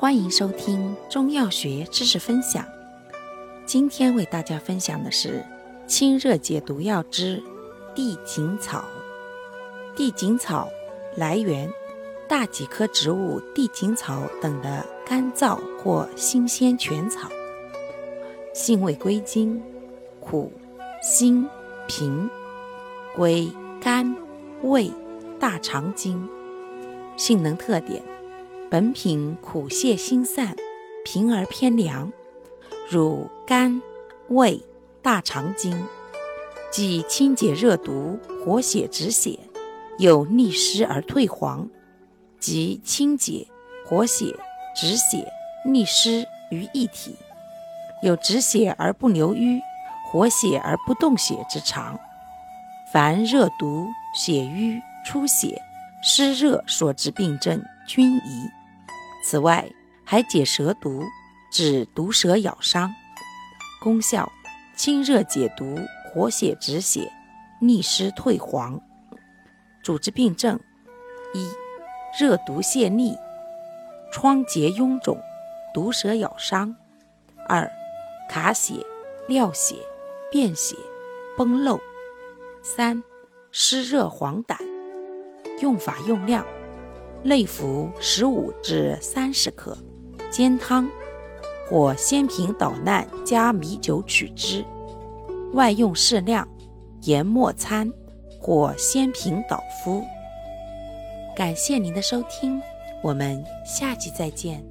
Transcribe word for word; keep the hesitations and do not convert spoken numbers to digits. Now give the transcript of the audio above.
欢迎收听中药学知识分享。今天为大家分享的是清热解毒药之地锦草。地锦草来源大戟科植物地锦草等的干燥或新鲜全草，性味归经：苦、辛、平，归肝、胃、大肠经。性能特点：本品苦泻辛散，平而偏凉，入肝、胃、大肠经，既清解热毒、活血止血，又利湿而退黄，即清解、活血、止血、利湿于一体，有止血而不留瘀、活血而不动血之长。凡热毒、血瘀、出血、湿热所致病症均宜。此外，还解蛇毒，治毒蛇咬伤。功效：清热解毒、活血止血、利湿退黄。主治病症：一、热毒泻痢、疮结臃肿、毒蛇咬伤；二、卡血、尿血、便血、崩漏；三、湿热黄疸。用法用量：内服十五至三十克，煎汤或鲜品捣烂加米酒取汁；外用适量，研末参或鲜品捣敷。感谢您的收听，我们下期再见。